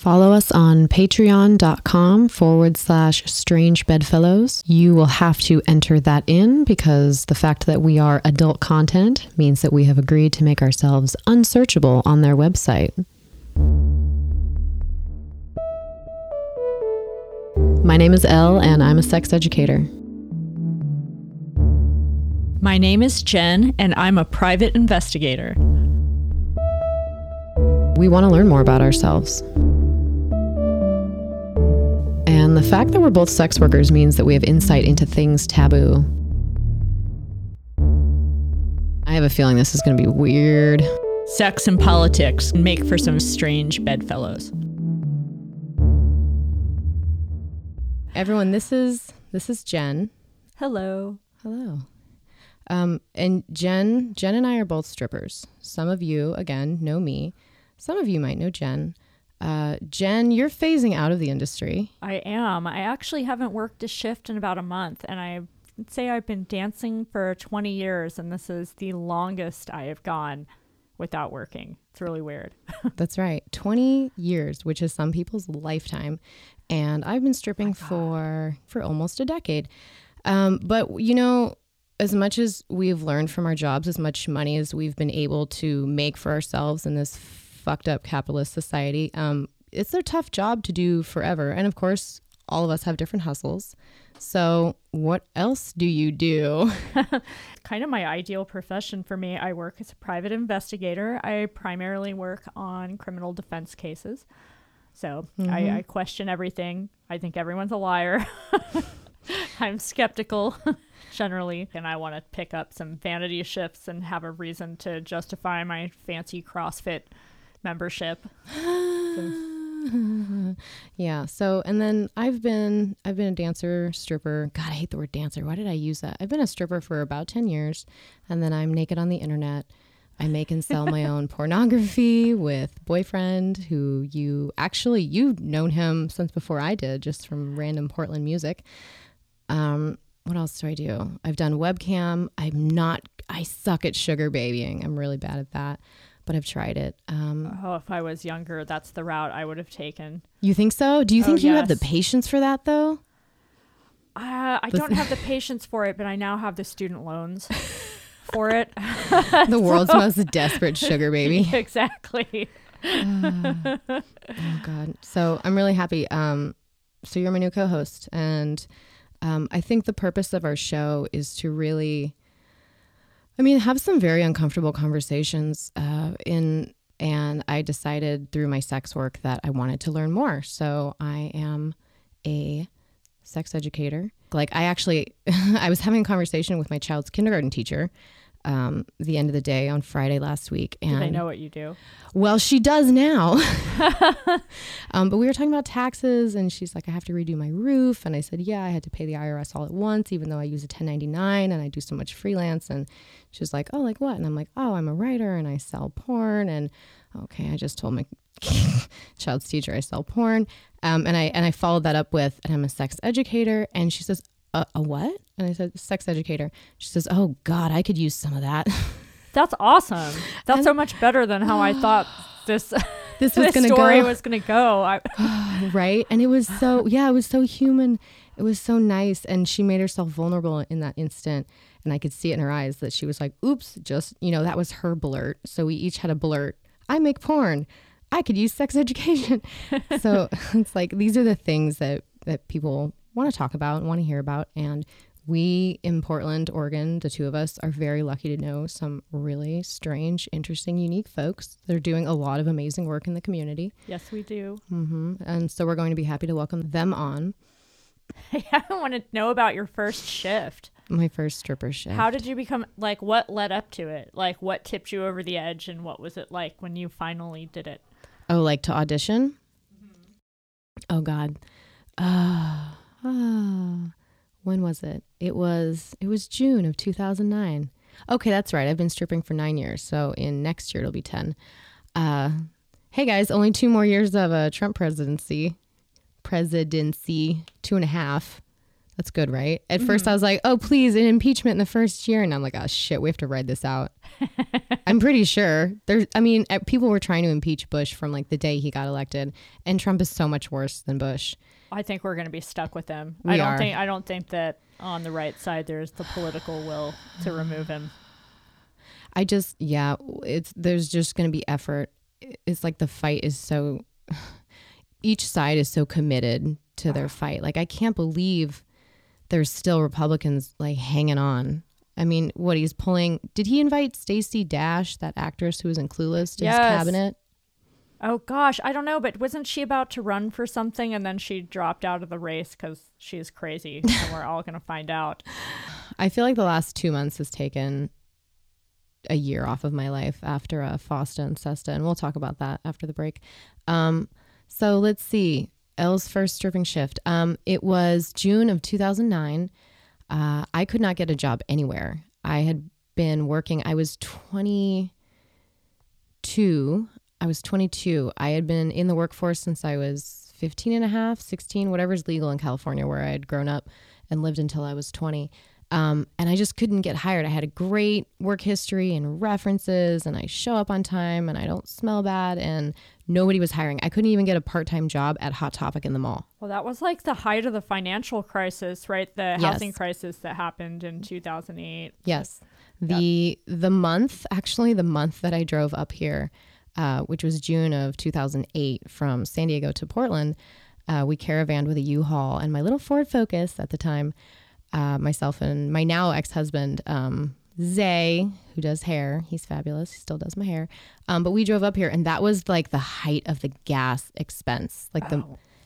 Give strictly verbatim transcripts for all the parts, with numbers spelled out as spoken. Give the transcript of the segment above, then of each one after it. Follow us on patreon.com forward slash strange bedfellows. You will have to enter that in because the fact that we are adult content means that we have agreed to make ourselves unsearchable on their website. My name is Elle, and I'm a sex educator. My name is Jen, and I'm a private investigator. We want to learn more about ourselves. And the fact that we're both sex workers means that we have insight into things taboo. I have a feeling this is going to be weird. Sex and politics make for some strange bedfellows. Everyone, this is this is Jen. Hello. Hello. Um, and Jen, Jen and I are both strippers. Some of you, again, know me. Some of you might know Jen. Uh, Jen, you're phasing out of the industry. I am. I actually haven't worked a shift in about a month, and I would say I've been dancing for twenty years, and this is the longest I have gone without working. It's really weird. That's right. twenty years, which is some people's lifetime. And I've been stripping oh for for almost a decade. Um, but, you know, as much as we've learned from our jobs, as much money as we've been able to make for ourselves in this fucked up capitalist society, um, it's a tough job to do forever. And, of course, all of us have different hustles. So what else do you do? Kind of my ideal profession for me. I work as a private investigator. I primarily work on criminal defense cases. So mm-hmm. I, I question everything. I think everyone's a liar. I'm skeptical generally, and I want to pick up some vanity shifts and have a reason to justify my fancy CrossFit membership. So. Yeah. So, and then I've been I've been a dancer, stripper. God, I hate the word dancer. Why did I use that? I've been a stripper for about ten years, and then I'm naked on the internet. I make and sell my own pornography with boyfriend who you actually, you've known him since before I did, just from random Portland music. Um, what else do I do? I've done webcam. I'm not, I suck at sugar babying. I'm really bad at that, but I've tried it. Um, oh, if I was younger, that's the route I would have taken. You think so? Do you think oh, you yes. have the patience for that though? Uh, I don't have the patience for it, but I now have the student loans. For it. The world's so, most desperate sugar baby. Exactly. uh, oh God. So I'm really happy. Um, so you're my new co-host, and um, I think the purpose of our show is to really, I mean, have some very uncomfortable conversations uh, in, and I decided through my sex work that I wanted to learn more. So I am a sex educator. Like I actually, I was having a conversation with my child's kindergarten teacher um, the end of the day on Friday last week. And I know what you do. Well, she does now. um, but we were talking about taxes, and she's like, I have to redo my roof. And I said, yeah, I had to pay the I R S all at once, even though I use a ten ninety-nine and I do so much freelance. And she's like, oh, like what? And I'm like, oh, I'm a writer and I sell porn. And okay, I just told my child's teacher I sell porn. Um, and I and I followed that up with, and I'm a sex educator. And she says, a, a what? And I said, sex educator. She says, oh, God, I could use some of that. That's awesome. That's and, so much better than how I thought this, this, was this gonna story go. was going to go. I- right? And it was so, yeah, it was so human. It was so nice. And she made herself vulnerable in that instant. And I could see it in her eyes that she was like, oops, just, you know, that was her blurt. So we each had a blurt. I make porn. I could use sex education. So it's like, these are the things that, that people want to talk about and want to hear about. And we in Portland, Oregon, the two of us are very lucky to know some really strange, interesting, unique folks that are doing a lot of amazing work in the community. Yes, we do. Mm-hmm. And so we're going to be happy to welcome them on. I want to know about your first shift. My first stripper shift. How did you become, like, what led up to it? Like, what tipped you over the edge, and what was it like when you finally did it? Oh, like to audition? Mm-hmm. Oh, God. Uh, uh, when was it? It was it was June of two thousand nine. Okay, that's right. I've been stripping for nine years. So in next year, it'll be ten. Uh, hey, guys, only two more years of a Trump presidency. Presidency, two and a half. That's good, right? At mm-hmm. first I was like, oh, please, an impeachment in the first year. And I'm like, oh, shit, we have to ride this out. I'm pretty sure. There's, I mean, people were trying to impeach Bush from like the day he got elected. And Trump is so much worse than Bush. I think we're going to be stuck with him. We I don't are. think I don't think that on the right side there's the political will to remove him. I just, yeah, it's there's just going to be effort. It's like the fight is so, each side is so committed to their fight. Like, I can't believe there's still Republicans like hanging on. I mean, what he's pulling. Did he invite Stacey Dash, that actress who was in Clueless, to yes. his cabinet? Oh, gosh. I don't know. But wasn't she about to run for something and then she dropped out of the race because she's crazy and we're all going to find out? I feel like the last two months has taken a year off of my life after uh, FOSTA and SESTA. And we'll talk about that after the break. Um, so let's see. Elle's first stripping shift. Um, it was June of two thousand nine. Uh, I could not get a job anywhere. I had been working. I was twenty-two. I was twenty-two. I had been in the workforce since I was fifteen and a half, sixteen, whatever's legal in California, where I had grown up and lived until I was twenty. Um, and I just couldn't get hired. I had a great work history and references, and I show up on time and I don't smell bad, and nobody was hiring. I couldn't even get a part-time job at Hot Topic in the mall. Well, that was like the height of the financial crisis, right? The yes. housing crisis that happened in two thousand eight. Yes. The, yeah. the month, actually the month that I drove up here, uh, which was June of two thousand eight from San Diego to Portland, uh, we caravanned with a U-Haul and my little Ford Focus at the time. Uh, myself and my now ex-husband, um, Zay, who does hair. He's fabulous. He still does my hair. Um, but we drove up here, and that was like the height of the gas expense. Like wow. the,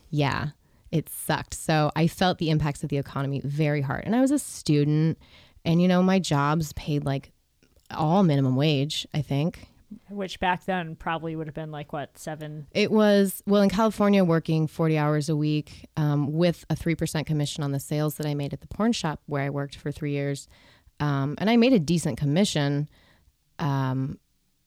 yeah, it sucked. So I felt the impacts of the economy very hard. And I was a student, and you know, my jobs paid like all minimum wage, I think. Which back then probably would have been like, what, seven? It was, well, in California, working forty hours a week um, with a three percent commission on the sales that I made at the porn shop where I worked for three years. Um, and I made a decent commission, um,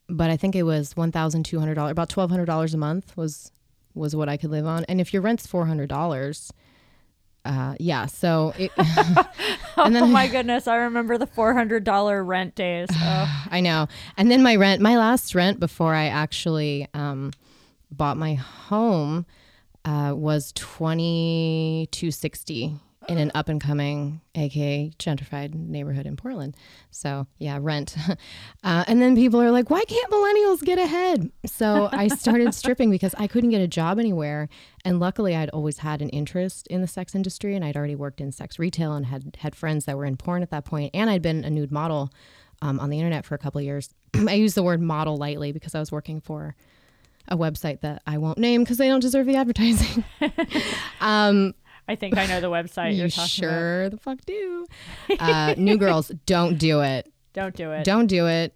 but I think it was one thousand two hundred dollars, about twelve hundred dollars a month was was what I could live on. And if your rent's four hundred dollars... Uh, yeah, so... It, and then, oh, my goodness. I remember the four hundred dollars rent days. Oh. I know. And then my rent, my last rent before I actually um, bought my home uh, was twenty-two sixty in an up-and-coming, a k a gentrified neighborhood in Portland. So, yeah, rent. Uh, and then people are like, why can't millennials get ahead? So I started stripping because I couldn't get a job anywhere. And luckily, I'd always had an interest in the sex industry, and I'd already worked in sex retail and had, had friends that were in porn at that point. And I'd been a nude model um, on the internet for a couple of years. I use the word model lightly because I was working for a website that I won't name because they don't deserve the advertising. um I think I know the website you you're talking sure about. Sure the fuck do. Uh, new girls, don't do it. Don't do it. Don't do it.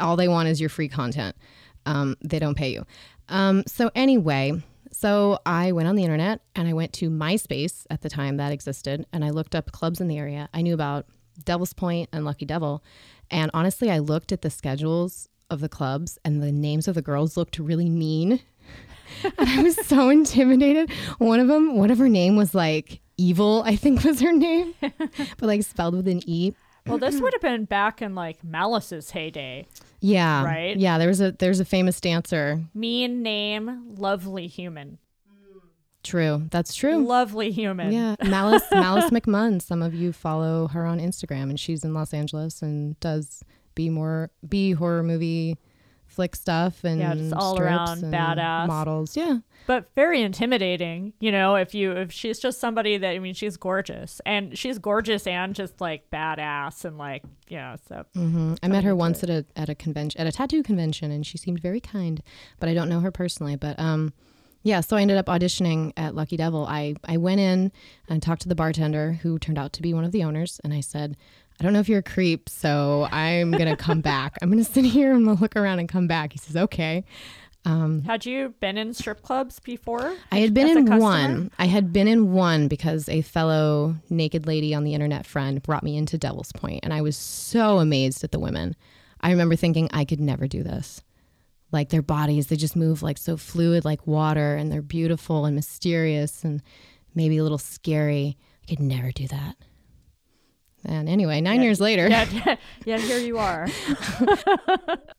All they want is your free content. Um, they don't pay you. Um, so anyway, so I went on the internet and I went to MySpace at the time that existed. And I looked up clubs in the area. I knew about Devil's Point and Lucky Devil. And honestly, I looked at the schedules of the clubs and the names of the girls looked really mean. And I was so intimidated. One of them, one of her name was like Evil, I think was her name, but like spelled with an E. Well, this would have been back in like Malice's heyday. Yeah. Right? Yeah. There was a, there's a famous dancer. Mean name, lovely human. True. That's true. Lovely human. Yeah. Malice, Malice McMunn. Some of you follow her on Instagram and she's in Los Angeles and does B more, B horror movie flick stuff and yeah, just all around badass models. Yeah. But very intimidating, you know, if you if she's just somebody that I mean she's gorgeous. And she's gorgeous and just like badass and like, you know, so mm-hmm. I met her once at a at a convention at a tattoo convention and she seemed very kind, but I don't know her personally. But um yeah, so I ended up auditioning at Lucky Devil. I, I went in and talked to the bartender who turned out to be one of the owners and I said, I don't know if you're a creep, so I'm going to come back. I'm going to sit here and look around and come back. He says, okay. Um, had you been in strip clubs before? I had been in one. I had been in one because a fellow naked lady on the internet friend brought me into Devil's Point, and I was so amazed at the women. I remember thinking I could never do this. Like their bodies, they just move like so fluid like water, and they're beautiful and mysterious and maybe a little scary. I could never do that. And anyway, nine yet, years later. Yet, yet, yet here you are.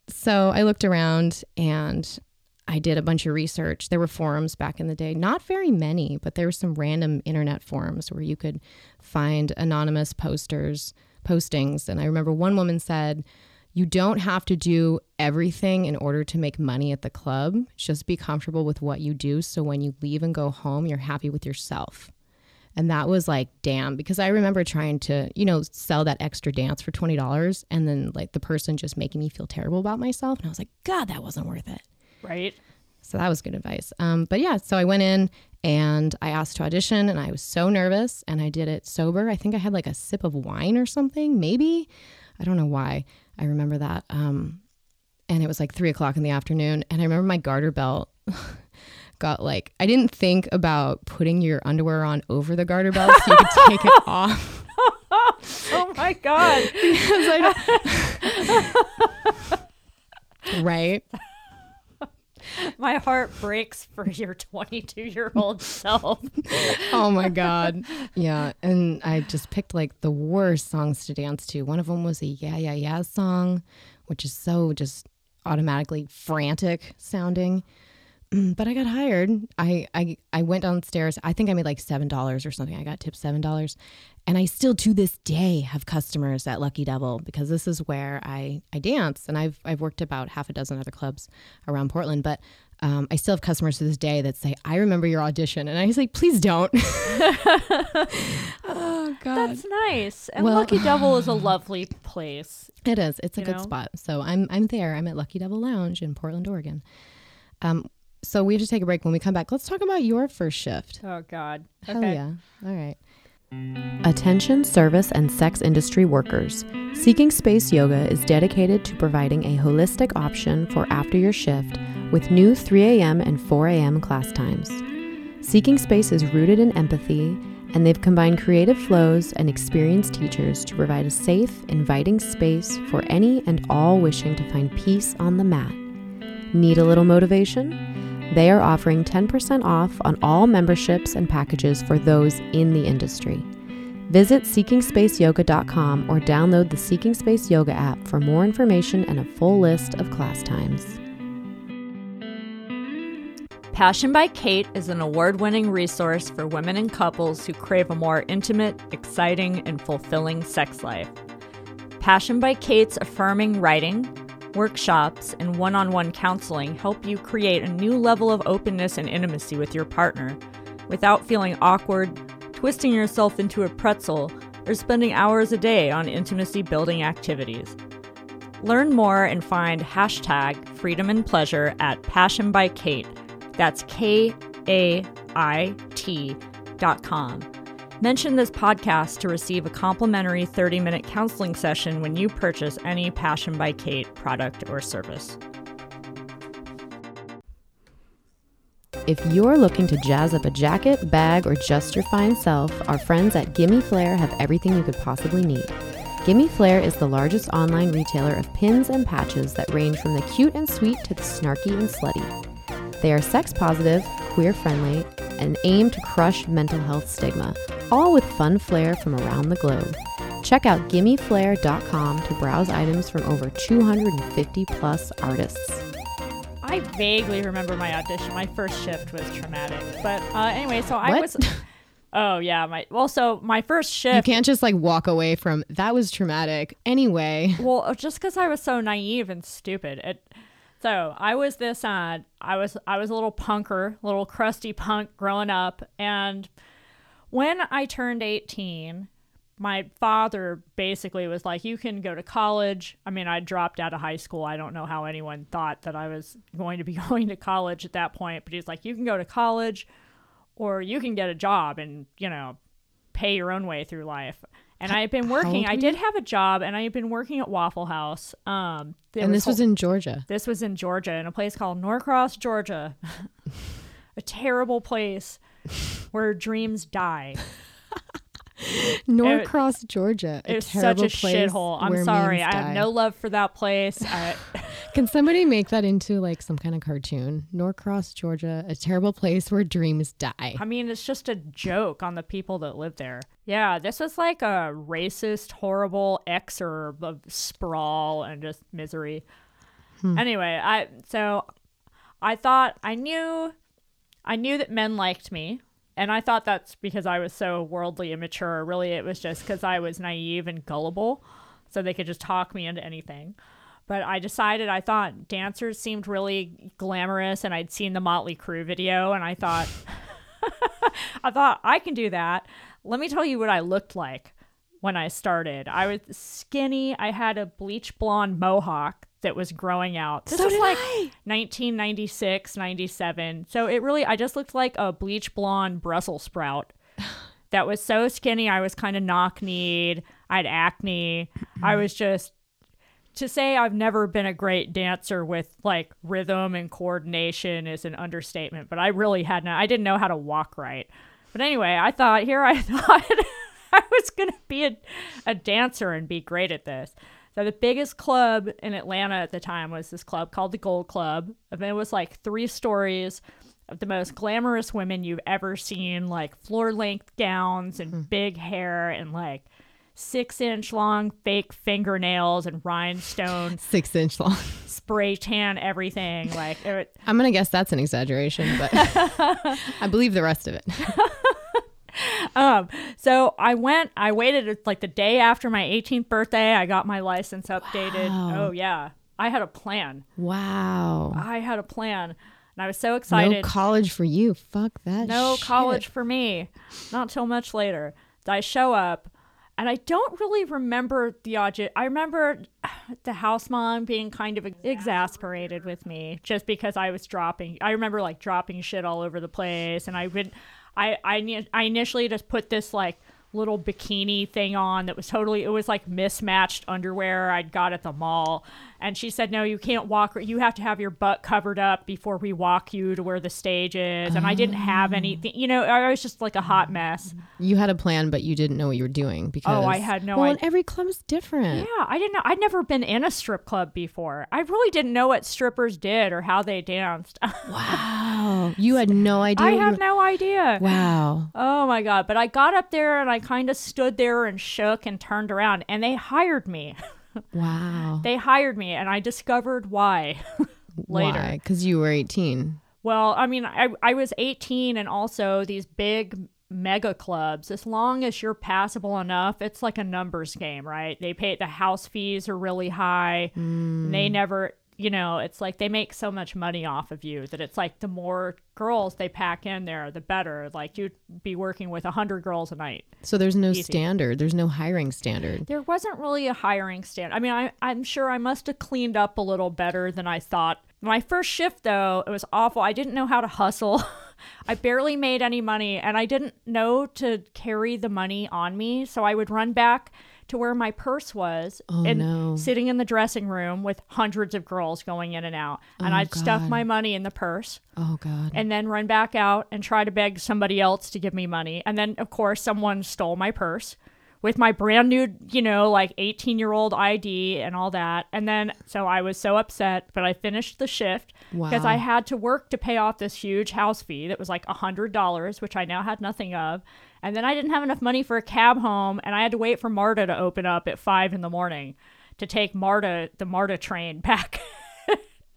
So I looked around and I did a bunch of research. There were forums back in the day, not very many, but there were some random internet forums where you could find anonymous posters, postings. And I remember one woman said, you don't have to do everything in order to make money at the club. Just be comfortable with what you do. So when you leave and go home, you're happy with yourself. And that was like, damn, because I remember trying to, you know, sell that extra dance for twenty dollars. And then like the person just making me feel terrible about myself. And I was like, God, that wasn't worth it. Right. So that was good advice. Um, but yeah, so I went in and I asked to audition and I was so nervous and I did it sober. I think I had like a sip of wine or something, maybe. I don't know why. I remember that. Um, and it was like three o'clock in the afternoon. And I remember my garter belt got like, I didn't think about putting your underwear on over the garter belt so you could take it off. Oh my God. Because I don't... Right. My heart breaks for your twenty-two-year-old self. Oh, my God. Yeah. And I just picked, like, the worst songs to dance to. One of them was a Yeah, Yeah, Yeah song, which is so just automatically frantic sounding. But I got hired. I, I, I went downstairs. I think I made, like, seven dollars or something. I got tipped seven dollars. And I still, to this day, have customers at Lucky Devil because this is where I, I dance. And I've I've worked about half a dozen other clubs around Portland. But um, I still have customers to this day that say, I remember your audition. And I say, please don't. Oh, God. That's nice. And well, Lucky Devil is a lovely place. It is. It's a good know? spot. So I'm I'm there. I'm at Lucky Devil Lounge in Portland, Oregon. Um, so we have to take a break. When we come back, let's talk about your first shift. Oh, God. Okay. Hell yeah. All right. Attention service and sex industry workers. Seeking Space Yoga is dedicated to providing a holistic option for after your shift with new three a.m. and four a.m. class times. Seeking Space is rooted in empathy, and they've combined creative flows and experienced teachers to provide a safe, inviting space for any and all wishing to find peace on the mat. Need a little motivation? They are offering ten percent off on all memberships and packages for those in the industry. Visit seeking space yoga dot com or download the Seeking Space Yoga app for more information and a full list of class times. Passion by Kate is an award-winning resource for women and couples who crave a more intimate, exciting, and fulfilling sex life. Passion by Kate's affirming writing, workshops, and one-on-one counseling help you create a new level of openness and intimacy with your partner without feeling awkward, twisting yourself into a pretzel, or spending hours a day on intimacy-building activities. Learn more and find hashtag freedom and pleasure at Passion by Kate. That's K A I T dot com. Mention this podcast to receive a complimentary thirty-minute counseling session when you purchase any Passion by Kate product or service. If you're looking to jazz up a jacket, bag, or just your fine self, our friends at Gimme Flare have everything you could possibly need. Gimme Flare is the largest online retailer of pins and patches that range from the cute and sweet to the snarky and slutty. They are sex-positive, queer-friendly, and aim to crush mental health stigma, all with fun flair from around the globe. Check out gimme flare dot com to browse items from over two hundred fifty plus artists. I vaguely remember my audition. My first shift was traumatic. But uh, anyway, so I what? was... Oh, yeah. My Well, so my first shift... You can't just, like, walk away from, that was traumatic. Anyway. Well, just because I was so naive and stupid. It, so I was this... Uh, I was I was a little punker, little crusty punk growing up, and... When I turned eighteen, my father basically was like, you can go to college. I mean, I dropped out of high school. I don't know how anyone thought that I was going to be going to college at that point. But he's like, you can go to college or you can get a job and, you know, pay your own way through life. And I had been working. I did have a job, and I had been working at Waffle House. Um, and this was in Georgia. This was in Georgia, in a place called Norcross, Georgia. A terrible place. Where dreams die. Norcross, Georgia. It's such a shithole. I'm sorry. I have no love for that place. I, Can somebody make that into like some kind of cartoon? Norcross, Georgia, a terrible place where dreams die. I mean, it's just a joke on the people that live there. Yeah, this was like a racist, horrible exurb of sprawl and just misery. Hmm. Anyway, I so I thought I knew I knew that men liked me. And I thought that's because I was so worldly immature. Really, it was just because I was naive and gullible, so they could just talk me into anything. But I decided, I thought dancers seemed really glamorous, and I'd seen the Motley Crue video, and I thought, I thought, I can do that. Let me tell you what I looked like when I started. I was skinny. I had a bleach blonde mohawk that was growing out. This so was like I. nineteen ninety-six, ninety-seven. So it really, I just looked like a bleach blonde Brussels sprout that was so skinny. I was kind of knock-kneed. I had acne. Mm-hmm. I was just, to say I've never been a great dancer with like rhythm and coordination is an understatement, but I really had not, I didn't know how to walk right. But anyway, I thought, here I thought I was going to be a, a dancer and be great at this. So the biggest club in Atlanta at the time was this club called the Gold Club. And it was like three stories of the most glamorous women you've ever seen, like floor-length gowns and mm-hmm. big hair and like six-inch long fake fingernails and rhinestone. Six-inch long. Spray tan everything. Like it, I'm going to guess that's an exaggeration, but I believe the rest of it. Um, so I went, I waited like the day after my eighteenth birthday. I got my license updated. Wow. Oh yeah. I had a plan. Wow. I had a plan and I was so excited. No college for you. Fuck that. No shit. College for me. Not till much later. I show up and I don't really remember the audition. I remember the house mom being kind of ex- exasperated with me just because I was dropping. I remember like dropping shit all over the place and I wouldn't. I, I I initially just put this like little bikini thing on that was totally, it was like mismatched underwear I'd got at the mall. And she said, no, you can't walk. You have to have your butt covered up before we walk you to where the stage is. And oh. I didn't have anything, you know, I was just like a hot mess. You had a plan, but you didn't know what you were doing because. Oh, I had no well, idea. Every club's different. Yeah. I didn't know. I'd never been in a strip club before. I really didn't know what strippers did or how they danced. Wow. You had no idea. I had were... no idea. Wow. Oh my God. But I got up there and I kind of stood there and shook and turned around and they hired me. Wow. They hired me and I discovered why later. Why? Because you were eighteen. Well, I mean, I, I was eighteen and also these big mega clubs, as long as you're passable enough, it's like a numbers game, right? They pay, the house fees are really high. Mm. They never, you know, it's like they make so much money off of you that it's like the more girls they pack in there, the better. Like you'd be working with one hundred girls a night. So there's no Easy. standard. There's no hiring standard. There wasn't really a hiring standard. I mean, I, I'm sure I must have cleaned up a little better than I thought. My first shift, though, it was awful. I didn't know how to hustle. I barely made any money and I didn't know to carry the money on me. So I would run back to where my purse was oh, and no. sitting in the dressing room with hundreds of girls going in and out. Oh, and I'd God. stuff my money in the purse. Oh, God. And then run back out and try to beg somebody else to give me money. And then, of course, someone stole my purse with my brand new, you know, like eighteen-year-old I D and all that. And then, so I was so upset, but I finished the shift because wow. I had to work to pay off this huge house fee that was like one hundred dollars, which I now had nothing of. And then I didn't have enough money for a cab home, and I had to wait for MARTA to open up at five in the morning to take MARTA, the MARTA train back.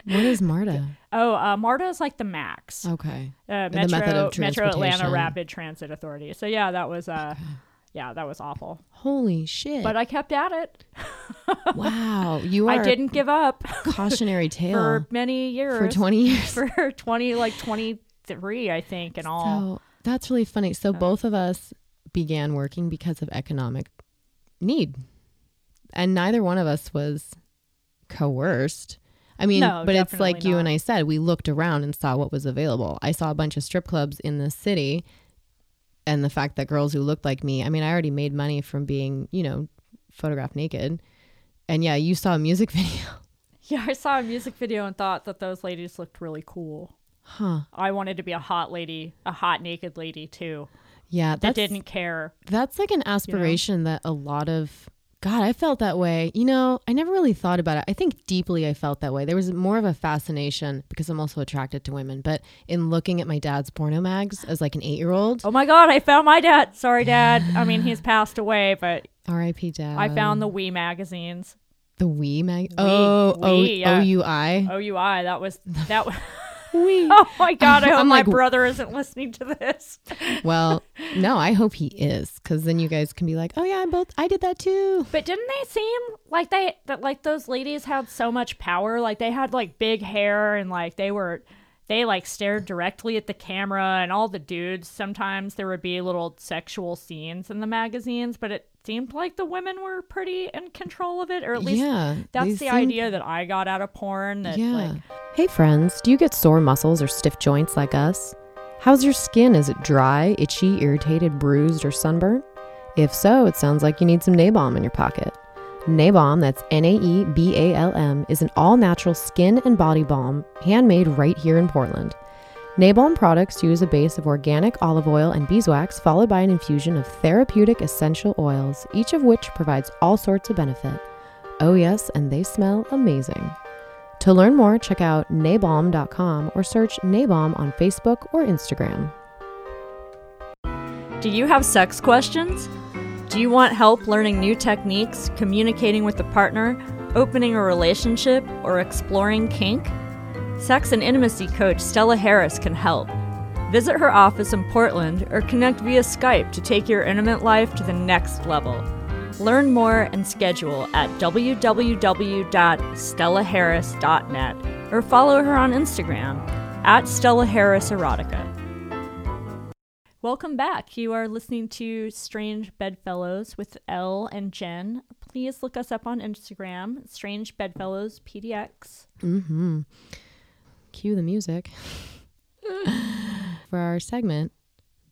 What is MARTA? Oh, uh, MARTA is like the MAX. Okay. Uh, Metro, the method of Metro Atlanta Rapid Transit Authority. So yeah, that was uh, okay. yeah, that was awful. Holy shit! But I kept at it. Wow, you are. I didn't give up. Cautionary tale for many years. For twenty years. For twenty, like twenty-three, I think, and all. So, that's really funny. So both of us began working because of economic need. And neither one of us was coerced. I mean, no, but it's like not. You and I said, we looked around and saw what was available. I saw a bunch of strip clubs in the city and the fact that girls who looked like me, I mean, I already made money from being, you know, photographed naked. And yeah, you saw a music video. Yeah, I saw a music video and thought that those ladies looked really cool. Huh. I wanted to be a hot lady, a hot naked lady too. Yeah, that didn't care. That's like an aspiration you know? that a lot of God, I felt that way. You know, I never really thought about it. I think deeply I felt that way. There was more of a fascination because I'm also attracted to women, but in looking at my dad's porno mags as like an eight-year-old. Oh my God, I found my dad. Sorry, Dad. I mean, he's passed away, but R I P Dad. I found the Wii magazines. The Wii mag. Oh, Wii, o- yeah. O U I. O U I. That was that. Was- Wii. Oh my God! I hope I'm my like, brother isn't listening to this. Well, no, I hope he is, because then you guys can be like, "Oh yeah, I both. I did that too." But didn't they seem like they that like those ladies had so much power? Like they had like big hair and like they were. They like stared directly at the camera, and all the dudes, sometimes there would be little sexual scenes in the magazines, but it seemed like the women were pretty in control of it, or at least yeah, that's the seemed... idea that I got out of porn. That, yeah. Like... Hey friends, do you get sore muscles or stiff joints like us? How's your skin? Is it dry, itchy, irritated, bruised, or sunburned? If so, it sounds like you need some Naebalm in your pocket. Naebalm, that's N A E B A L M, is an all-natural skin and body balm handmade right here in Portland. Naebalm products use a base of organic olive oil and beeswax followed by an infusion of therapeutic essential oils, each of which provides all sorts of benefit. Oh yes, and they smell amazing. To learn more, check out naebalm dot com or search Naebalm on Facebook or Instagram. Do you have sex questions? Do you want help learning new techniques, communicating with a partner, opening a relationship, or exploring kink? Sex and intimacy coach Stella Harris can help. Visit her office in Portland or connect via Skype to take your intimate life to the next level. Learn more and schedule at w w w dot stella harris dot net or follow her on Instagram at Stella Harris Erotica. Welcome back. You are listening to Strange Bedfellows with Elle and Jen. Please look us up on Instagram, Strange Bedfellows P D X. Mm-hmm. Cue the music. For our segment,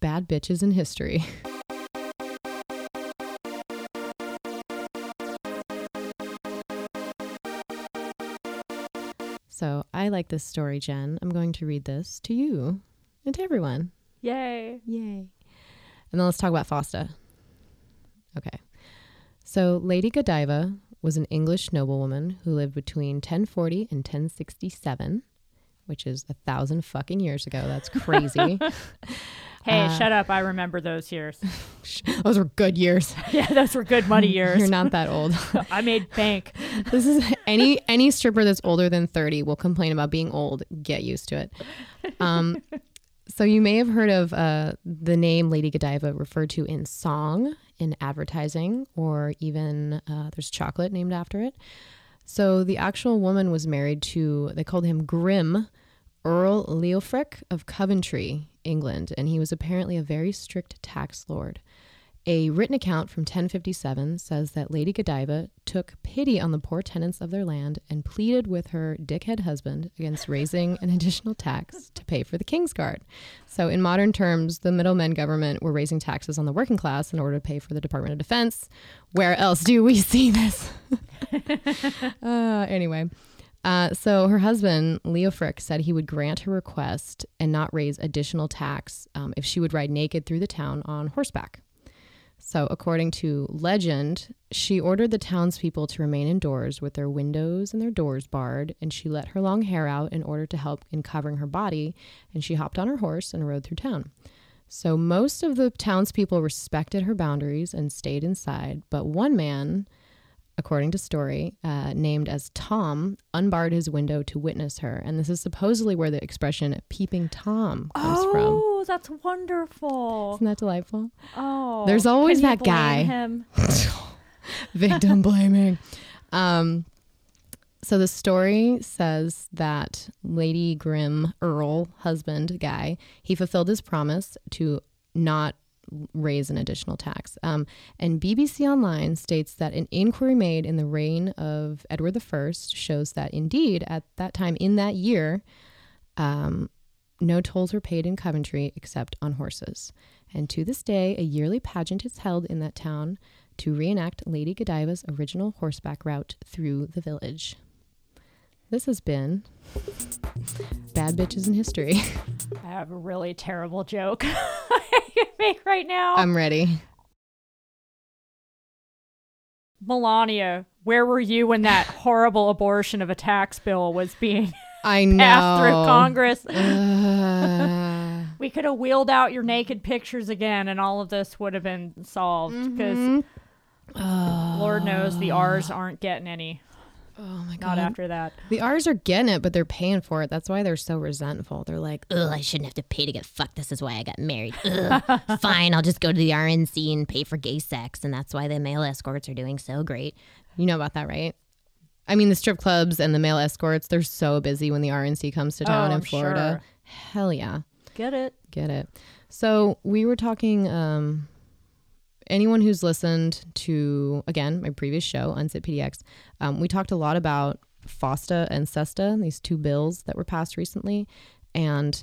Bad Bitches in History. So I like this story, Jen. I'm going to read this to you and to everyone. Yay. Yay. And then let's talk about FOSTA. Okay. So Lady Godiva was an English noblewoman who lived between ten forty and ten sixty-seven, which is a thousand fucking years ago. That's crazy. Hey, uh, shut up. I remember those years. Those were good years. Yeah, those were good money years. You're not that old. I made bank. This is any any stripper that's older than thirty will complain about being old. Get used to it. Um So you may have heard of uh, the name Lady Godiva referred to in song, in advertising, or even uh, there's chocolate named after it. So the actual woman was married to, they called him Grim, Earl Leofric of Coventry, England, and he was apparently a very strict tax lord. A written account from ten fifty-seven says that Lady Godiva took pity on the poor tenants of their land and pleaded with her dickhead husband against raising an additional tax to pay for the king's guard. So in modern terms, the middlemen government were raising taxes on the working class in order to pay for the Department of Defense. Where else do we see this? uh, anyway, uh, so her husband, Leofric, said he would grant her request and not raise additional tax um, if she would ride naked through the town on horseback. So according to legend, she ordered the townspeople to remain indoors with their windows and their doors barred, and she let her long hair out in order to help in covering her body, and she hopped on her horse and rode through town. So most of the townspeople respected her boundaries and stayed inside, but one man, according to story, uh, named as Tom, unbarred his window to witness her, and this is supposedly where the expression "peeping Tom" comes oh. from. Oh, that's wonderful. Isn't that delightful? Oh, there's always that guy. Him? Victim blaming. Um, so the story says that Lady Grim, Earl, husband, guy, he fulfilled his promise to not raise an additional tax. Um, and B B C Online states that an inquiry made in the reign of Edward the First shows that indeed at that time in that year, um, no tolls were paid in Coventry except on horses. And to this day, a yearly pageant is held in that town to reenact Lady Godiva's original horseback route through the village. This has been Bad Bitches in History. I have a really terrible joke I can make right now. I'm ready. Melania, where were you when that horrible abortion of a tax bill was being I know. passed through Congress? Uh... we could have wheeled out your naked pictures again and all of this would have been solved, because mm-hmm. uh... Lord knows the R's aren't getting any. Oh my God. Not after that. The R's are getting it, but they're paying for it. That's why they're so resentful. They're like, ugh, I shouldn't have to pay to get fucked. This is why I got married. Ugh, fine, I'll just go to the R N C and pay for gay sex. And that's why the male escorts are doing so great. You know about that, right? I mean, the strip clubs and the male escorts, they're so busy when the R N C comes to town oh, in Florida. Sure. Hell yeah. Get it. Get it. So we were talking... Um, anyone who's listened to, again, my previous show, Unzip P D X, um, we talked a lot about FOSTA and SESTA, these two bills that were passed recently. And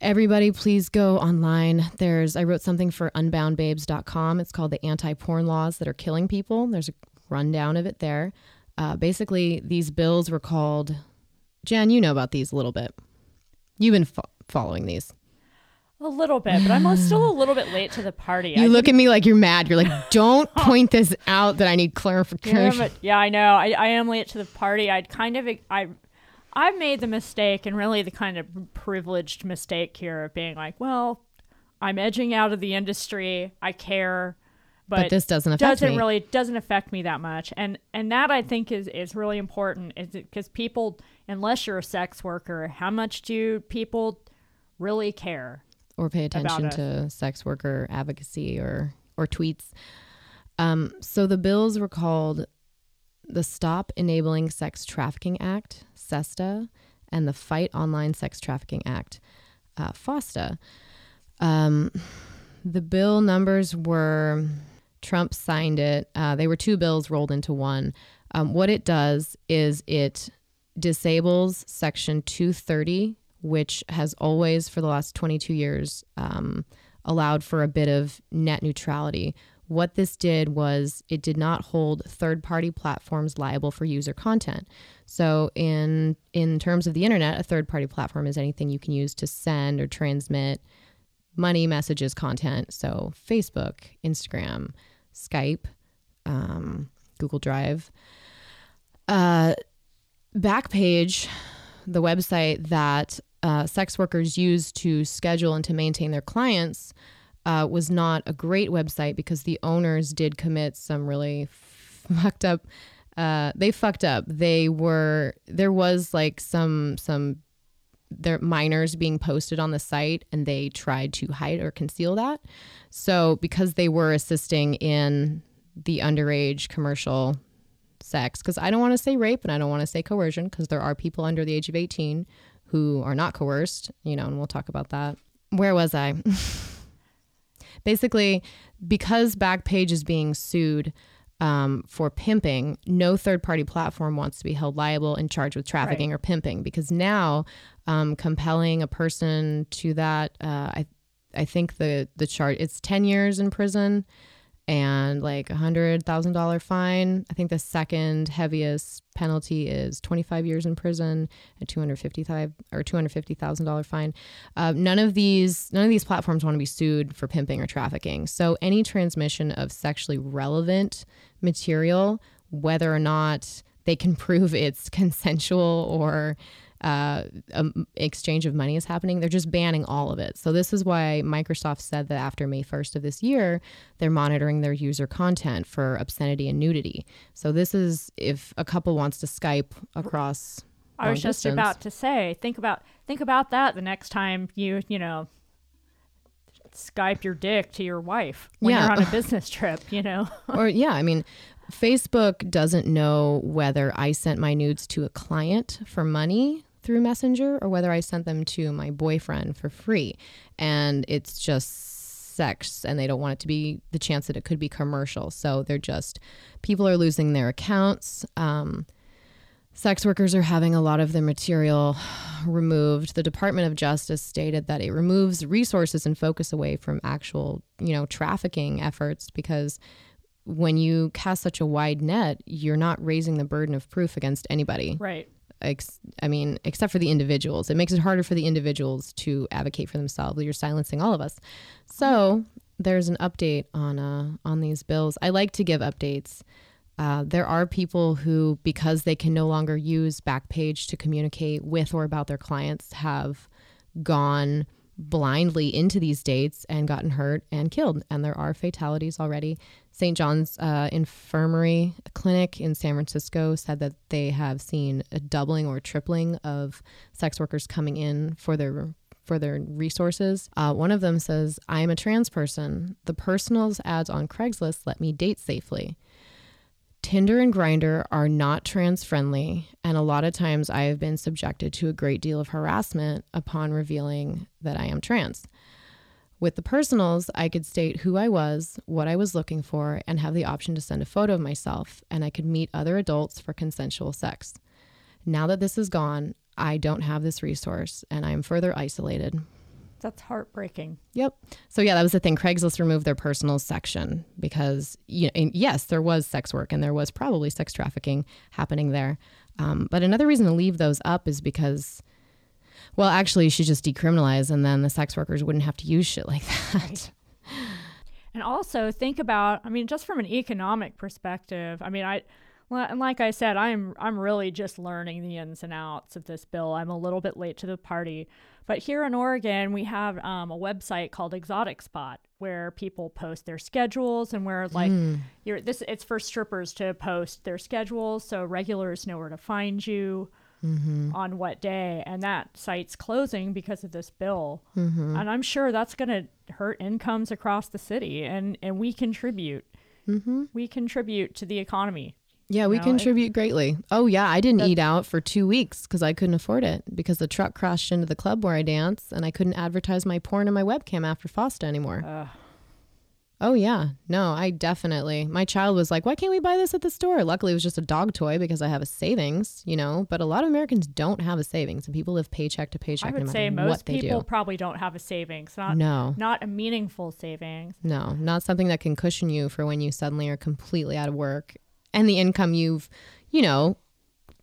everybody, please go online. There's, I wrote something for unbound babes dot com. It's called the anti-porn laws that are killing people. There's a rundown of it there. Uh, basically, these bills were called, Jen, you know about these a little bit. You've been fo- following these. A little bit, but I'm still a little bit late to the party. You I look at me like you're mad. You're like, don't point this out that I need clarification. Yeah, yeah, I know. I, I am late to the party. I'd kind of, I, I made the mistake, and really the kind of privileged mistake here of being like, well, I'm edging out of the industry. I care, but, but this doesn't affect doesn't me. really doesn't affect me that much. And and that I think is is really important, is because people, unless you're a sex worker, how much do people really care? Or pay attention to sex worker advocacy or, or tweets. Um, so the bills were called the Stop Enabling Sex Trafficking Act, SESTA, and the Fight Online Sex Trafficking Act, uh, FOSTA. Um, the bill numbers were, Trump signed it. Uh, they were two bills rolled into one. Um, what it does is it disables Section two thirty, which has always, for the last twenty-two years, um, allowed for a bit of net neutrality. What this did was it did not hold third-party platforms liable for user content. So in in terms of the internet, a third-party platform is anything you can use to send or transmit money, messages, content. So Facebook, Instagram, Skype, um, Google Drive. Uh, Backpage, the website that uh, sex workers use to schedule and to maintain their clients, uh, was not a great website because the owners did commit some really fucked up. Uh, they fucked up. They were, there was like some, some their minors being posted on the site, and they tried to hide or conceal that. So because they were assisting in the underage commercial sex, because I don't want to say rape and I don't want to say coercion, because there are people under the age of eighteen who are not coerced, you know, and we'll talk about that. Where was I? Basically, because Backpage is being sued um, for pimping, no third-party platform wants to be held liable and charged with trafficking right. or pimping, because now um, compelling a person to that, uh, I I think the the charge, it's ten years in prison and like a hundred thousand dollar fine. I think the second heaviest penalty is twenty-five years in prison and two hundred fifty-five or two hundred fifty thousand dollars fine. Uh, none of these, none of these platforms want to be sued for pimping or trafficking. So any transmission of sexually relevant material, whether or not they can prove it's consensual or uh, um, exchange of money is happening, they're just banning all of it. So this is why Microsoft said that after May first of this year, they're monitoring their user content for obscenity and nudity. So this is if a couple wants to Skype across I was just distance. about to say, think about, think about that the next time you, you know, Skype your dick to your wife when yeah. you're on a business trip, you know? Or yeah, I mean, Facebook doesn't know whether I sent my nudes to a client for money through Messenger or whether I sent them to my boyfriend for free. And it's just sex, and they don't want it to be the chance that it could be commercial. So they're just, people are losing their accounts. Um, sex workers are having a lot of their material removed. The Department of Justice stated that it removes resources and focus away from actual, you know, trafficking efforts, because when you cast such a wide net, you're not raising the burden of proof against anybody. Right. Ex- I mean, except for the individuals. It makes it harder for the individuals to advocate for themselves. You're silencing all of us. So there's an update on uh, on these bills. I like to give updates Uh, there are people who, because they can no longer use Backpage to communicate with or about their clients, have gone blindly into these dates and gotten hurt and killed. And there are fatalities already. Saint John's uh, Infirmary Clinic in San Francisco said that they have seen a doubling or tripling of sex workers coming in for their for their resources. Uh, one of them says, "I am a trans person. The personals ads on Craigslist let me date safely. Tinder and Grindr are not trans-friendly, and a lot of times I have been subjected to a great deal of harassment upon revealing that I am trans. With the personals, I could state who I was, what I was looking for, and have the option to send a photo of myself, and I could meet other adults for consensual sex. Now that this is gone, I don't have this resource, and I am further isolated." That's heartbreaking. Yep. So yeah, that was the thing. Craigslist removed their personal section because, you know, and yes, there was sex work and there was probably sex trafficking happening there. Um, but another reason to leave those up is because, well, actually, you should just decriminalize, and then the sex workers wouldn't have to use shit like that. Right. And also think about, I mean, just from an economic perspective, I mean, I... And like I said, I'm I'm really just learning the ins and outs of this bill. I'm a little bit late to the party. But here in Oregon, we have um, a website called Exotic Spot where people post their schedules, and where like mm. you're this it's for strippers to post their schedules so regulars know where to find you mm-hmm. on what day. And that site's closing because of this bill. Mm-hmm. And I'm sure that's going to hurt incomes across the city. And, and we contribute. Mm-hmm. We contribute to the economy. Yeah, we no, contribute it, greatly. Oh, yeah. I didn't eat out for two weeks because I couldn't afford it because the truck crashed into the club where I dance, and I couldn't advertise my porn and my webcam after FOSTA anymore. Uh, oh, yeah. No, I definitely. My child was like, why can't we buy this at the store? Luckily, it was just a dog toy because I have a savings, you know, but a lot of Americans don't have a savings, and people live paycheck to paycheck. I would no say most people do. probably don't have a savings. Not, no. Not a meaningful savings. No, not something that can cushion you for when you suddenly are completely out of work. And the income you've, you know,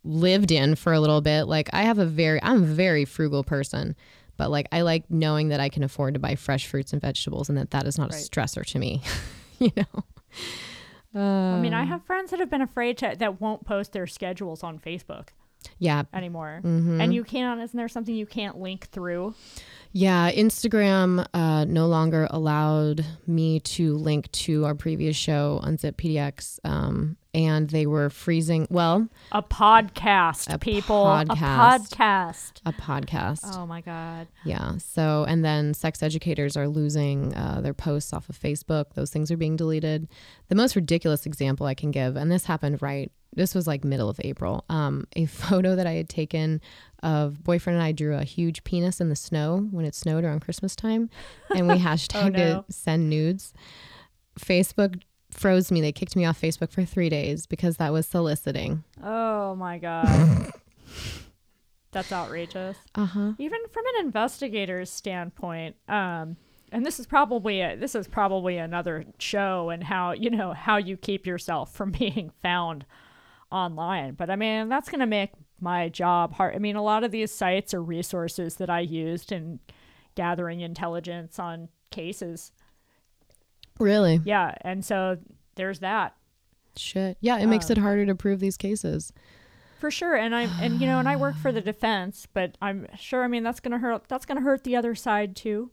lived in for a little bit. Like I have a very, I'm a very frugal person, but like I like knowing that I can afford to buy fresh fruits and vegetables, and that that is not right. a stressor to me, you know. Um, I mean, I have friends that have been afraid to, that won't post their schedules on Facebook. Yeah. Anymore. Mm-hmm. And you can't, isn't there something you can't link through? Yeah, Instagram uh, no longer allowed me to link to our previous show, Unzip P D X, um, and they were freezing. Well, a podcast, a people, podcast, a podcast, a podcast. Oh my God! Yeah. So, and then sex educators are losing uh, their posts off of Facebook. Those things are being deleted. The most ridiculous example I can give, and this happened right. This was like middle of April. Um, a photo that I had taken of boyfriend and I drew a huge penis in the snow when it snowed around Christmas time. And we hashtagged oh, no. it send nudes. Facebook froze me. They kicked me off Facebook for three days because that was soliciting. Oh my God. That's outrageous. Uh-huh. Even from an investigator's standpoint, um, and this is probably a, this is probably another show and how, you know, how you keep yourself from being found online. But I mean, that's going to make my job hard. I mean, a lot of these sites are resources that I used in gathering intelligence on cases. Really? Yeah. And so there's that. Shit. Yeah. It um, makes it harder to prove these cases. For sure. And I, and you know, and I work for the defense, but I'm sure, I mean, that's going to hurt. That's going to hurt the other side too.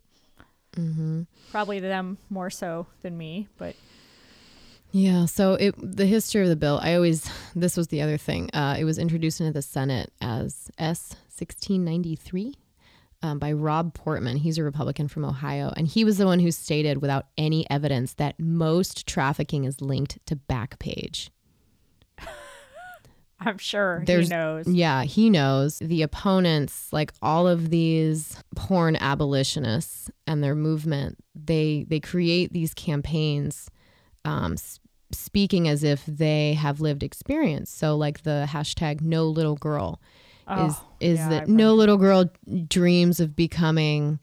Mm-hmm. Probably them more so than me, but yeah, so it the history of the bill, I always, this was the other thing. Uh, it was introduced into the Senate as S sixteen ninety-three um, by Rob Portman. He's a Republican from Ohio, and he was the one who stated without any evidence that most trafficking is linked to Backpage. I'm sure There's, he knows. Yeah, he knows. The opponents, like all of these porn abolitionists and their movement, they they create these campaigns Um, speaking as if they have lived experience. So like the hashtag no little girl oh, is is yeah, that no little girl dreams of becoming,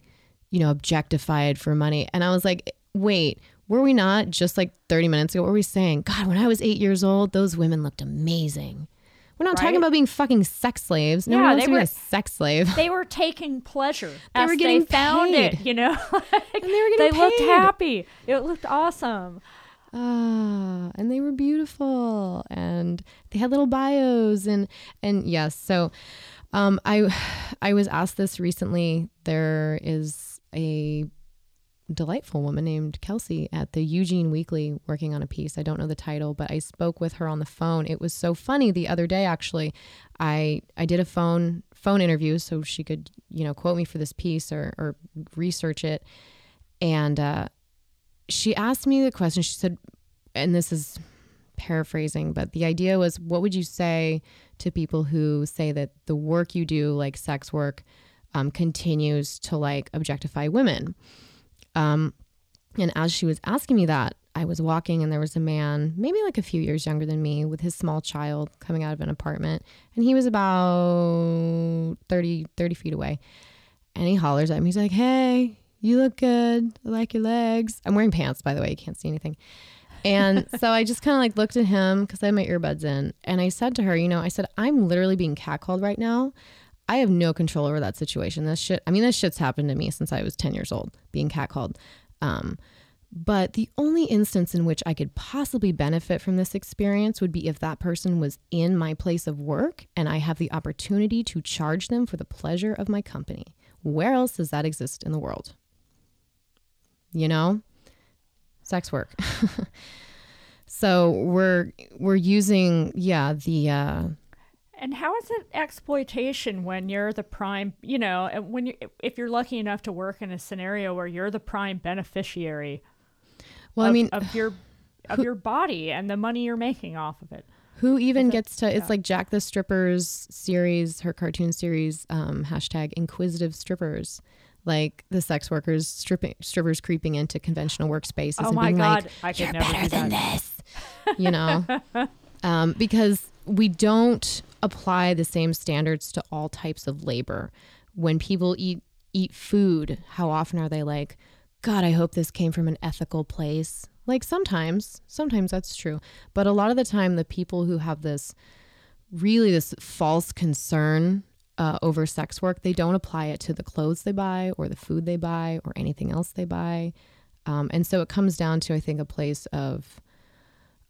you know, objectified for money. And I was like, wait, were we not just like thirty minutes ago? What were we saying? God, when I was eight years old, those women looked amazing. We're not right? talking about being fucking sex slaves. No, yeah, they were a sex slave. They were taking pleasure. They as were getting they found paid. It, you know, like, and they were getting they paid. Looked happy. It looked awesome. Ah, and they were beautiful and they had little bios and, and yes. So, um, I, I was asked this recently. There is a delightful woman named Kelsey at the Eugene Weekly working on a piece. I don't know the title, but I spoke with her on the phone. It was so funny the other day, actually, I, I did a phone phone interview so she could, you know, quote me for this piece or, or research it. And, uh, she asked me the question. She said, and this is paraphrasing, but the idea was, what would you say to people who say that the work you do, like sex work, um, continues to like objectify women? Um, and as she was asking me that, I was walking and there was a man, maybe like a few years younger than me, with his small child coming out of an apartment. And he was about thirty, thirty feet away. And he hollers at me. He's like, "Hey, you look good. I like your legs." I'm wearing pants, by the way. You can't see anything. And so I just kind of like looked at him because I had my earbuds in. And I said to her, you know, I said, I'm literally being catcalled right now. I have no control over that situation. This shit, I mean, this shit's happened to me since I was ten years old, being catcalled. Um, but the only instance in which I could possibly benefit from this experience would be if that person was in my place of work and I have the opportunity to charge them for the pleasure of my company. Where else does that exist in the world? You know, sex work. So we're, we're using, yeah, the, uh, and how is it exploitation when you're the prime, you know, when you, if you're lucky enough to work in a scenario where you're the prime beneficiary well, of, I mean, of your, of who, your body and the money you're making off of it. Who even gets to, it's yeah. like Jack the Stripper's series, her cartoon series, um, hashtag inquisitive strippers. Like the sex workers, stripping, strippers creeping into conventional workspaces oh and my being God, like, I could "You're never better than this," you know, um, because we don't apply the same standards to all types of labor. When people eat eat food, how often are they like, "God, I hope this came from an ethical place"? Like sometimes, sometimes that's true, but a lot of the time, the people who have this really this false concern Uh, over sex work, they don't apply it to the clothes they buy or the food they buy or anything else they buy. Um, and so it comes down to, I think, a place of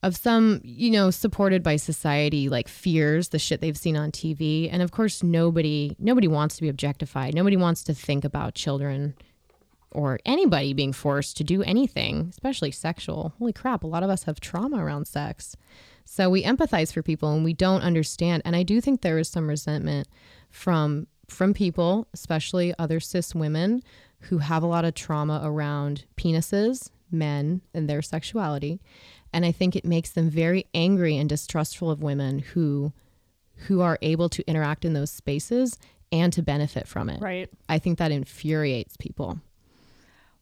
of some, you know, supported by society, like fears, the shit they've seen on T V. And of course, nobody nobody wants to be objectified. Nobody wants to think about children or anybody being forced to do anything, especially sexual. Holy crap, a lot of us have trauma around sex. So we empathize for people and we don't understand. And I do think there is some resentment from from people, especially other cis women who have a lot of trauma around penises, men, and their sexuality. And I think it makes them very angry and distrustful of women who who are able to interact in those spaces and to benefit from it. Right. I think that infuriates people.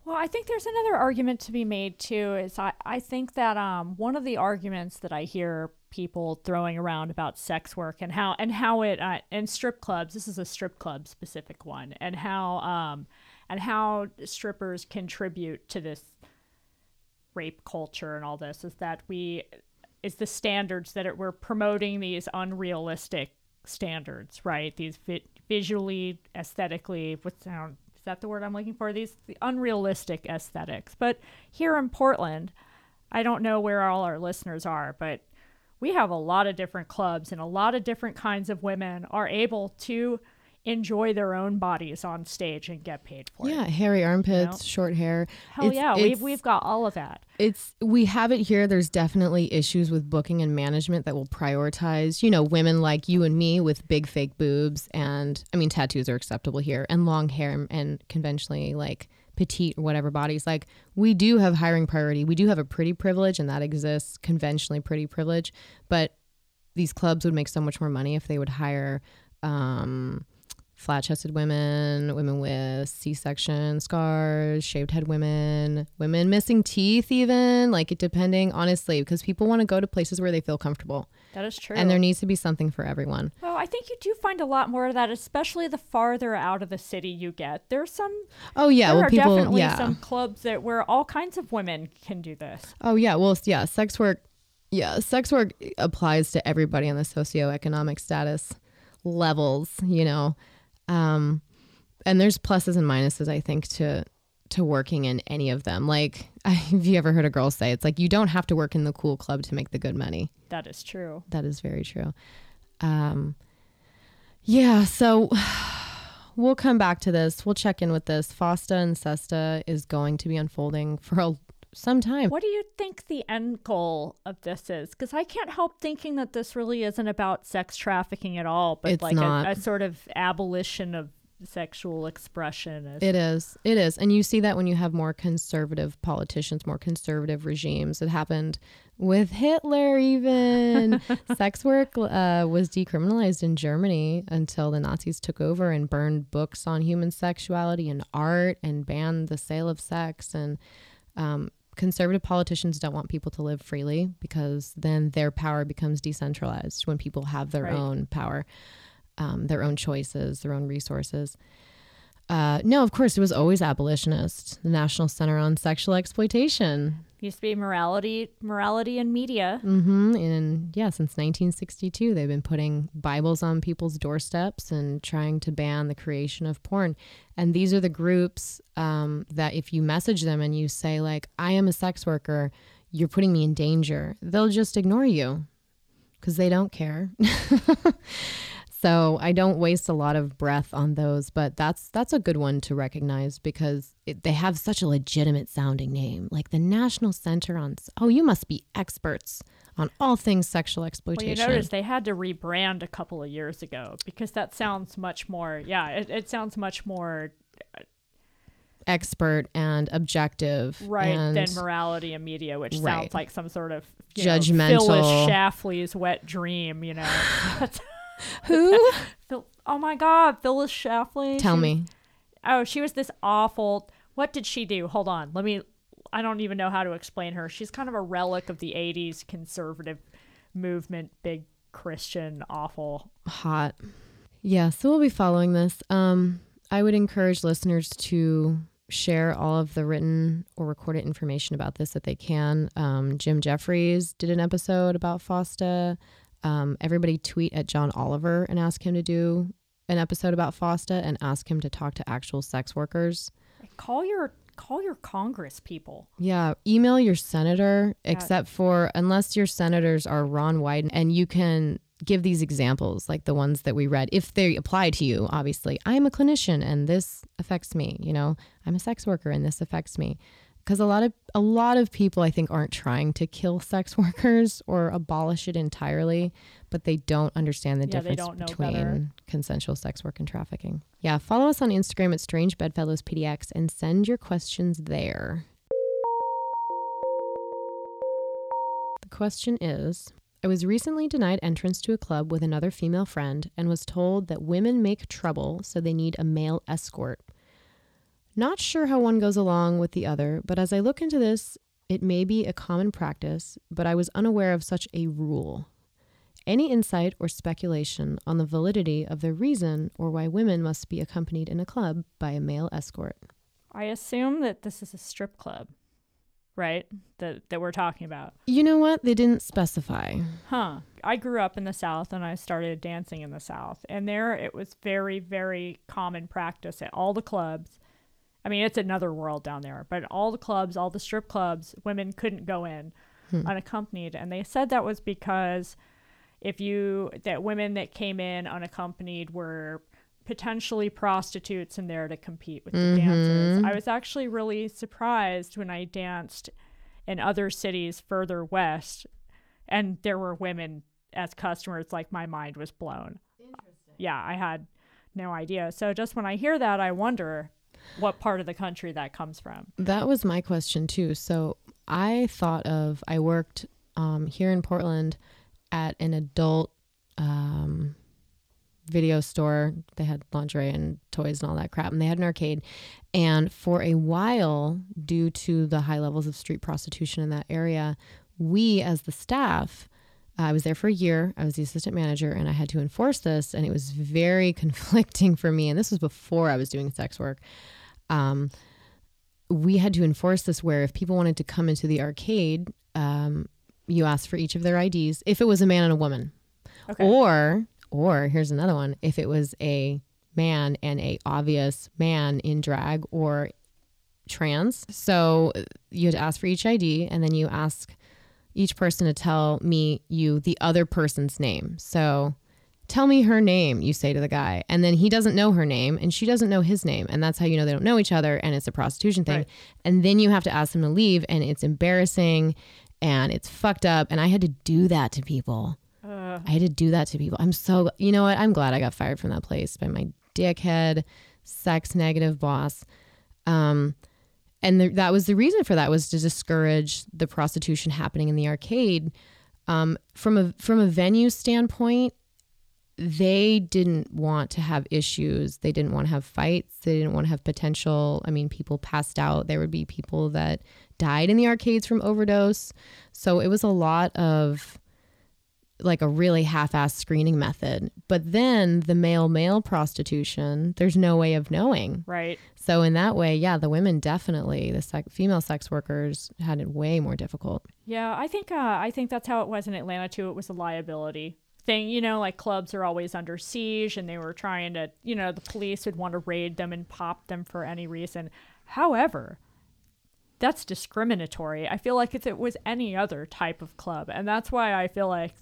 Well, I think there's another argument to be made too. Is I, I think that um one of the arguments that I hear people throwing around about sex work and how and how it uh, and strip clubs. This is a strip club specific one, and how um and how strippers contribute to this rape culture and all this is that we is the standards that it, we're promoting these unrealistic standards, right? These vi- visually, aesthetically, what's sound. Is that the word I'm looking for? These the unrealistic aesthetics. But here in Portland, I don't know where all our listeners are, but we have a lot of different clubs and a lot of different kinds of women are able to enjoy their own bodies on stage and get paid for yeah, it. Yeah, hairy armpits, you know? Short hair. Hell it's, yeah, it's, we've we've got all of that. It's we have it here. There's definitely issues with booking and management that will prioritize, you know, women like you and me with big fake boobs, and I mean tattoos are acceptable here, and long hair and conventionally like petite or whatever bodies. Like we do have hiring priority. We do have a pretty privilege, and that exists, conventionally pretty privilege. But these clubs would make so much more money if they would hire um flat-chested women, women with C-section scars, shaved head women, women missing teeth even, like it depending, honestly, because people want to go to places where they feel comfortable. That is true. And there needs to be something for everyone. Well, I think you do find a lot more of that, especially the farther out of the city you get. There's some... Oh, yeah. There well, are people, definitely yeah. some clubs that where all kinds of women can do this. Oh, yeah. Well, yeah, sex work, yeah, sex work applies to everybody on the socioeconomic status levels, you know. Um, and there's pluses and minuses, I think, to to working in any of them. Like, have you ever heard a girl say, it's like, you don't have to work in the cool club to make the good money. That is true. That is very true. Um, yeah. So we'll come back to this. We'll check in with this. FOSTA and SESTA is going to be unfolding for a, some time. What do you think the end goal of this is? Because I can't help thinking that this really isn't about sex trafficking at all, but it's like a, a sort of abolition of sexual expression. Is- it is. It is. And you see that when you have more conservative politicians, more conservative regimes. It happened with Hitler even. Sex work uh, was decriminalized in Germany until the Nazis took over and burned books on human sexuality and art and banned the sale of sex. And um, conservative politicians don't want people to live freely because then their power becomes decentralized when people have their right. own power. Um, their own choices, their own resources. Uh, no, of course, it was always abolitionist. The National Center on Sexual Exploitation. Used to be morality, morality and media. Mm-hmm. And yeah, since nineteen sixty-two, they've been putting Bibles on people's doorsteps and trying to ban the creation of porn. And these are the groups um, that if you message them and you say, like, I am a sex worker, you're putting me in danger, they'll just ignore you because they don't care. So I don't waste a lot of breath on those, but that's that's a good one to recognize because it, they have such a legitimate sounding name, like the National Center on. Oh, you must be experts on all things sexual exploitation. Well, you notice they had to rebrand a couple of years ago because that sounds much more. Yeah, it, it sounds much more expert and objective, right? And than morality and media, which right. sounds like some sort of you judgmental know, Phyllis Schlafly's wet dream. You know. Who? Oh my God, Phyllis Schlafly. Tell me. Oh, she was this awful. What did she do? Hold on, let me. I don't even know how to explain her. She's kind of a relic of the eighties conservative movement, big Christian, awful, hot. Yeah, so we'll be following this. Um, I would encourage listeners to share all of the written or recorded information about this that they can. Um, Jim Jeffries did an episode about FOSTA. Um, everybody tweet at John Oliver and ask him to do an episode about FOSTA and ask him to talk to actual sex workers. Call your call your Congress people. Yeah. Email your senator, yeah. except for unless your senators are Ron Wyden, and you can give these examples like the ones that we read. If they apply to you, obviously, I'm a clinician and this affects me. You know, I'm a sex worker and this affects me. Because a lot of a lot of people, I think, aren't trying to kill sex workers or abolish it entirely, but they don't understand the yeah, difference between better. consensual sex work and trafficking. Yeah, follow us on Instagram at Strange Bedfellows P D X and send your questions there. The question is, I was recently denied entrance to a club with another female friend and was told that women make trouble, so they need a male escort. Not sure how one goes along with the other, but as I look into this, it may be a common practice, but I was unaware of such a rule. Any insight or speculation on the validity of the reason or why women must be accompanied in a club by a male escort? I assume that this is a strip club, right? That that we're talking about. You know what? They didn't specify. Huh. I grew up in the South and I started dancing in the South. And there it was very, very common practice at all the clubs. I mean, it's another world down there, but all the clubs, all the strip clubs, women couldn't go in hmm. unaccompanied. And they said that was because if you, that women that came in unaccompanied were potentially prostitutes and there to compete with mm-hmm. the dancers. I was actually really surprised when I danced in other cities further west and there were women as customers, like my mind was blown. Interesting. Yeah, I had no idea. So just when I hear that, I wonder what part of the country that comes from. That was my question too. So I thought of, I worked um, here in Portland at an adult um, video store. They had lingerie and toys and all that crap. And they had an arcade. And for a while, due to the high levels of street prostitution in that area, we as the staff, uh, I was there for a year. I was the assistant manager and I had to enforce this. And it was very conflicting for me. And this was before I was doing sex work. Um, we had to enforce this where if people wanted to come into the arcade, um, you asked for each of their I Ds, if it was a man and a woman, okay. or, or here's another one. If it was a man and a obvious man in drag or trans. So you had to ask for each I D, and then you ask each person to tell me you the other person's name. So tell me her name, you say to the guy, and then he doesn't know her name and she doesn't know his name, and that's how you know they don't know each other, and it's a prostitution thing. Right. And then you have to ask them to leave, and it's embarrassing and it's fucked up, and I had to do that to people. Uh, I had to do that to people. I'm so, you know what? I'm glad I got fired from that place by my dickhead, sex negative boss. Um, and the, that was the reason for that, was to discourage the prostitution happening in the arcade. Um, from a, from a venue standpoint, they didn't want to have issues. They didn't want to have fights. They didn't want to have potential. I mean, people passed out. There would be people that died in the arcades from overdose. So it was a lot of like a really half-assed screening method. But then the male-male prostitution, there's no way of knowing. Right. So in that way, yeah, the women definitely, the sec- female sex workers had it way more difficult. Yeah, I think uh, I think that's how it was in Atlanta too. It was a liability thing, you know, like clubs are always under siege, and they were trying to, you know, the police would want to raid them and pop them for any reason. However, that's discriminatory. I feel like if it was any other type of club, and that's why I feel like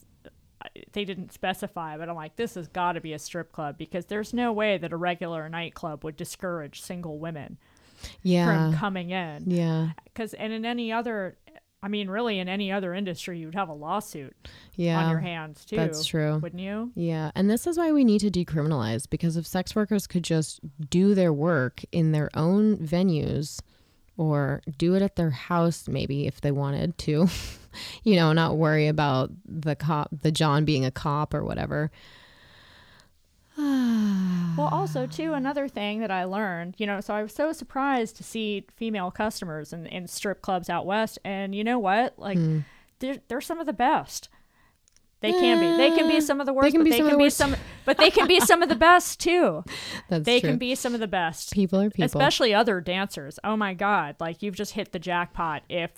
they didn't specify, but I'm like, this has got to be a strip club, because there's no way that a regular nightclub would discourage single women yeah. from coming in. Yeah. Because, and in any other, I mean, really in any other industry, you'd have a lawsuit yeah, on your hands too. That's true. Wouldn't you? Yeah. And this is why we need to decriminalize, because if sex workers could just do their work in their own venues, or do it at their house, maybe, if they wanted to, you know, not worry about the cop, the John being a cop or whatever. Well, also, too, another thing that I learned, you know, so I was so surprised to see female customers in, in strip clubs out west. And you know what? Like, mm. they're, they're some of the best. They can be. They can be some of the worst, but they can be some but they can be some of the best too. That's true. They can be some of the best. People are people. Especially other dancers. Oh my God. Like, you've just hit the jackpot if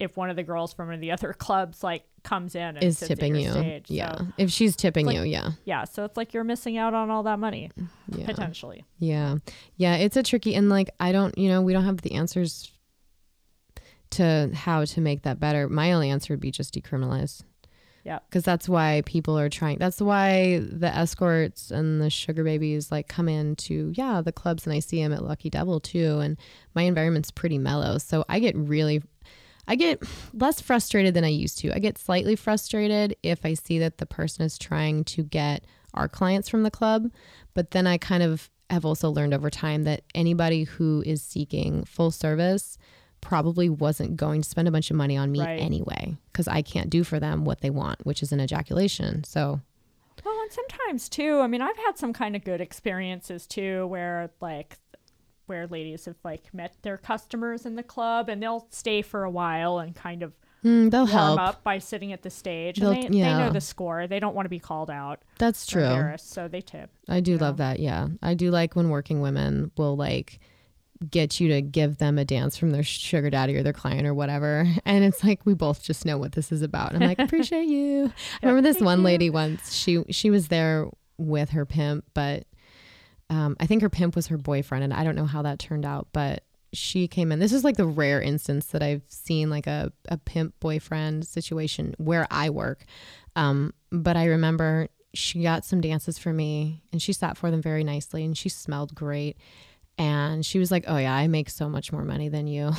if one of the girls from one of the other clubs like comes in and is tipping you. Stage, yeah. So. If she's tipping like, you, yeah. Yeah. So it's like you're missing out on all that money. Yeah. Potentially. Yeah. Yeah. It's a tricky, and like I don't you know, we don't have the answers to how to make that better. My only answer would be just decriminalize. Yeah, because that's why people are trying. That's why the escorts and the sugar babies like come into, yeah, the clubs, and I see them at Lucky Devil too. And my environment's pretty mellow. So I get really, I get less frustrated than I used to. I get slightly frustrated if I see that the person is trying to get our clients from the club. But then I kind of have also learned over time that anybody who is seeking full service probably wasn't going to spend a bunch of money on me right. anyway, because I can't do for them what they want, which is an ejaculation. So, well, and sometimes too, I mean, I've had some kind of good experiences too, where like, where ladies have like met their customers in the club, and they'll stay for a while and kind of mm, they'll warm help up by sitting at the stage. They'll, and they, yeah. they know the score. They don't want to be called out. That's true. Embarrassed, so they tip. I do love know? that. Yeah, I do like when working women will like get you to give them a dance from their sugar daddy or their client or whatever, and it's like we both just know what this is about, and I'm like, appreciate you. I remember this one lady once, she she was there with her pimp, but um I think her pimp was her boyfriend, and I don't know how that turned out, but she came in. This is like the rare instance that I've seen like a, a pimp boyfriend situation where I work, um but I remember she got some dances for me, and she sat for them very nicely, and she smelled great. And she was like, oh yeah, I make so much more money than you.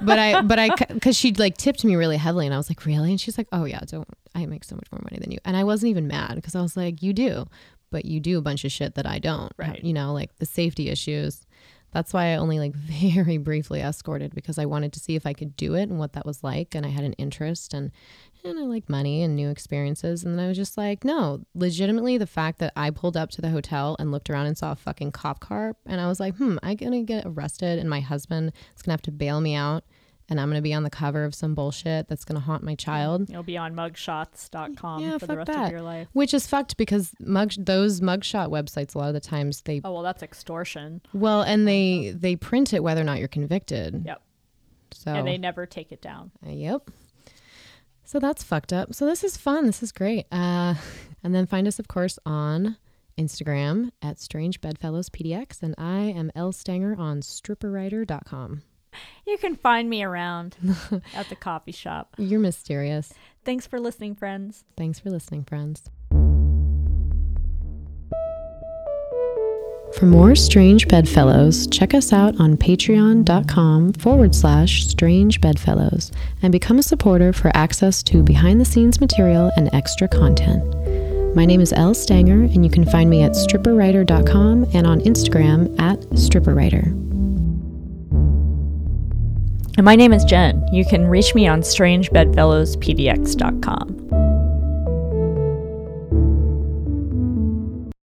but I, but I, cause she'd like tipped me really heavily, and I was like, really? And she's like, oh yeah, don't, I make so much more money than you. And I wasn't even mad, cause I was like, you do, but you do a bunch of shit that I don't, right. You know, like the safety issues. That's why I only like very briefly escorted, because I wanted to see if I could do it and what that was like. And I had an interest, and, and I like money and new experiences. And then I was just like, no, legitimately the fact that I pulled up to the hotel and looked around and saw a fucking cop car, and I was like, hmm, I'm going to get arrested, and my husband is going to have to bail me out, and I'm going to be on the cover of some bullshit that's going to haunt my child. You'll be on mugshots dot com yeah, for the rest that. of your life. Which is fucked, because mug those mugshot websites, a lot of the times they... Oh, well, that's extortion. Well, and they, they print it whether or not you're convicted. Yep. So and they never take it down. Uh, yep. So that's fucked up. So this is fun. This is great. Uh, and then find us, of course, on Instagram at Strange Bedfellows P D X, and I am L Stanger on stripper writer dot com. You can find me around at the coffee shop. You're mysterious. Thanks for listening, friends. Thanks for listening, friends. For more Strange Bedfellows, check us out on patreon.com forward slash strange bedfellows and become a supporter for access to behind-the-scenes material and extra content. My name is Elle Stanger, and you can find me at stripper writer dot com and on Instagram at stripperwriter. And my name is Jen. You can reach me on strange bedfellows p d x dot com.